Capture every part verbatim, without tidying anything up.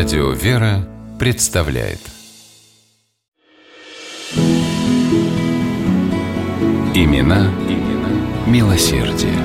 Радио «Вера» представляет Имена, имена милосердия.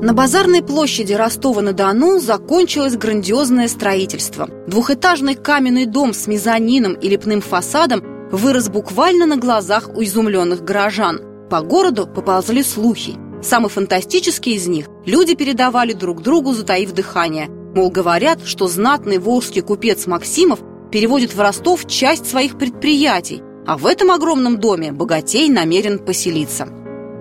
На Базарной площади Ростова-на-Дону закончилось грандиозное строительство. Двухэтажный каменный дом с мезонином и лепным фасадом вырос буквально на глазах у изумленных горожан. По городу поползли слухи. Самые фантастические из них люди передавали друг другу, затаив дыхание. Мол, говорят, что знатный волжский купец Максимов переводит в Ростов часть своих предприятий, а в этом огромном доме богатей намерен поселиться.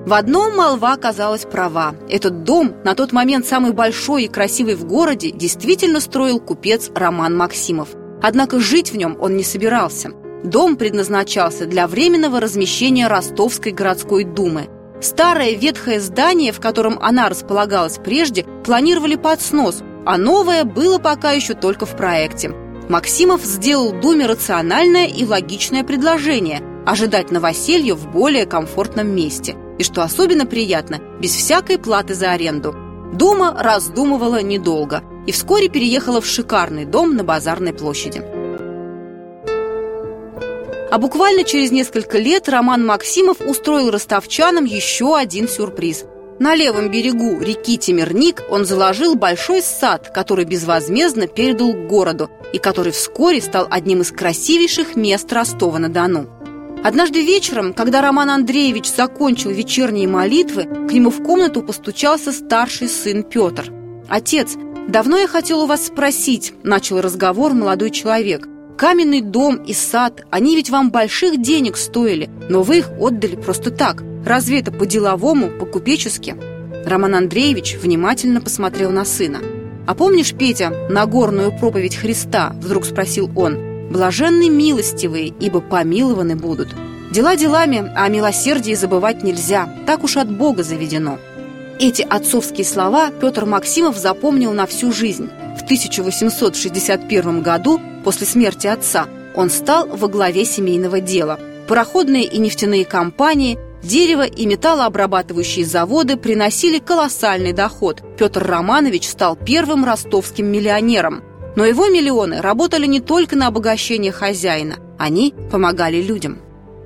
В одном молва оказалась права. Этот дом, на тот момент самый большой и красивый в городе, действительно строил купец Роман Максимов. Однако жить в нем он не собирался. Дом предназначался для временного размещения Ростовской городской думы. Старое ветхое здание, в котором она располагалась прежде, планировали под снос, а новое было пока еще только в проекте. Максимов сделал думе рациональное и логичное предложение – ожидать новоселья в более комфортном месте. И что особенно приятно, без всякой платы за аренду. Дума раздумывала недолго и вскоре переехала в шикарный дом на Базарной площади. А буквально через несколько лет Роман Максимов устроил ростовчанам еще один сюрприз. На левом берегу реки Темерник он заложил большой сад, который безвозмездно передал городу и который вскоре стал одним из красивейших мест Ростова-на-Дону. Однажды вечером, когда Роман Андреевич закончил вечерние молитвы, к нему в комнату постучался старший сын Петр. «Отец, давно я хотел у вас спросить», – начал разговор молодой человек. «Каменный дом и сад, они ведь вам больших денег стоили, но вы их отдали просто так. Разве это по-деловому, по-купечески?» Роман Андреевич внимательно посмотрел на сына. «А помнишь, Петя, Нагорную проповедь Христа?» – вдруг спросил он. «Блаженны милостивые, ибо помилованы будут. Дела делами, а о милосердии забывать нельзя. Так уж от Бога заведено». Эти отцовские слова Петр Максимов запомнил на всю жизнь. В тысяча восемьсот шестьдесят первом году, после смерти отца, он стал во главе семейного дела. Пароходные и нефтяные компании, дерево- и металлообрабатывающие заводы приносили колоссальный доход. Петр Романович стал первым ростовским миллионером. Но его миллионы работали не только на обогащение хозяина, они помогали людям.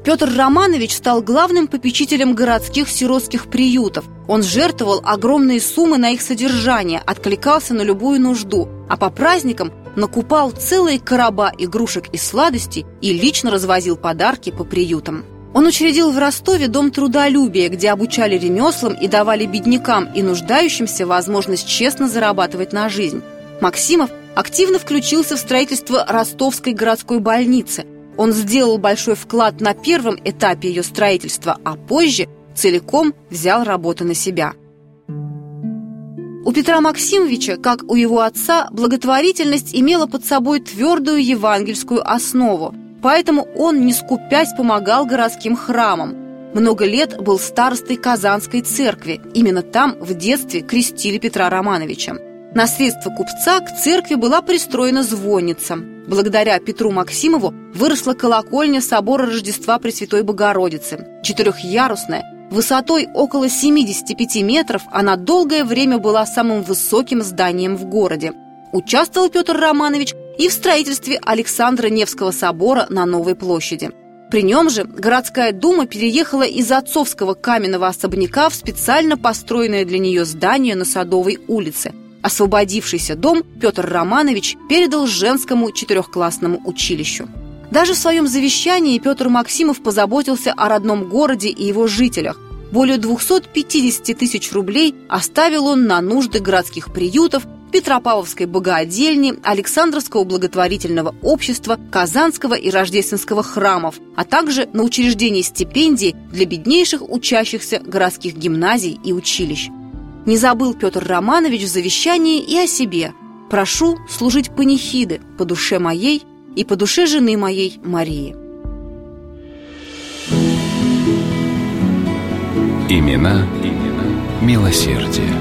Петр Романович стал главным попечителем городских сиротских приютов. Он жертвовал огромные суммы на их содержание, откликался на любую нужду, а по праздникам накупал целые короба игрушек и сладостей и лично развозил подарки по приютам. Он учредил в Ростове дом трудолюбия, где обучали ремеслам и давали беднякам и нуждающимся возможность честно зарабатывать на жизнь. Максимов активно включился в строительство Ростовской городской больницы. Он сделал большой вклад на первом этапе ее строительства, а позже целиком взял работу на себя. У Петра Максимовича, как у его отца, благотворительность имела под собой твердую евангельскую основу, поэтому он, не скупясь, помогал городским храмам. Много лет был старостой Казанской церкви. Именно там в детстве крестили Петра Романовича. На средства купца к церкви была пристроена звонница. Благодаря Петру Максимову выросла колокольня собора Рождества Пресвятой Богородицы. Четырехъярусная, высотой около семидесяти пяти метров, она долгое время была самым высоким зданием в городе. Участвовал Петр Романович и в строительстве Александра Невского собора на Новой площади. При нем же городская дума переехала из отцовского каменного особняка в специально построенное для нее здание на Садовой улице. Освободившийся дом Петр Романович передал женскому четырехклассному училищу. Даже в своем завещании Петр Максимов позаботился о родном городе и его жителях. Более двухсот пятидесяти тысяч рублей оставил он на нужды городских приютов, Петропавловской богадельни, Александровского благотворительного общества, Казанского и Рождественского храмов, а также на учреждение стипендий для беднейших учащихся городских гимназий и училищ. Не забыл Петр Романович в завещании и о себе. «Прошу служить панихиды по душе моей и по душе жены моей Марии». Имена, имена милосердия.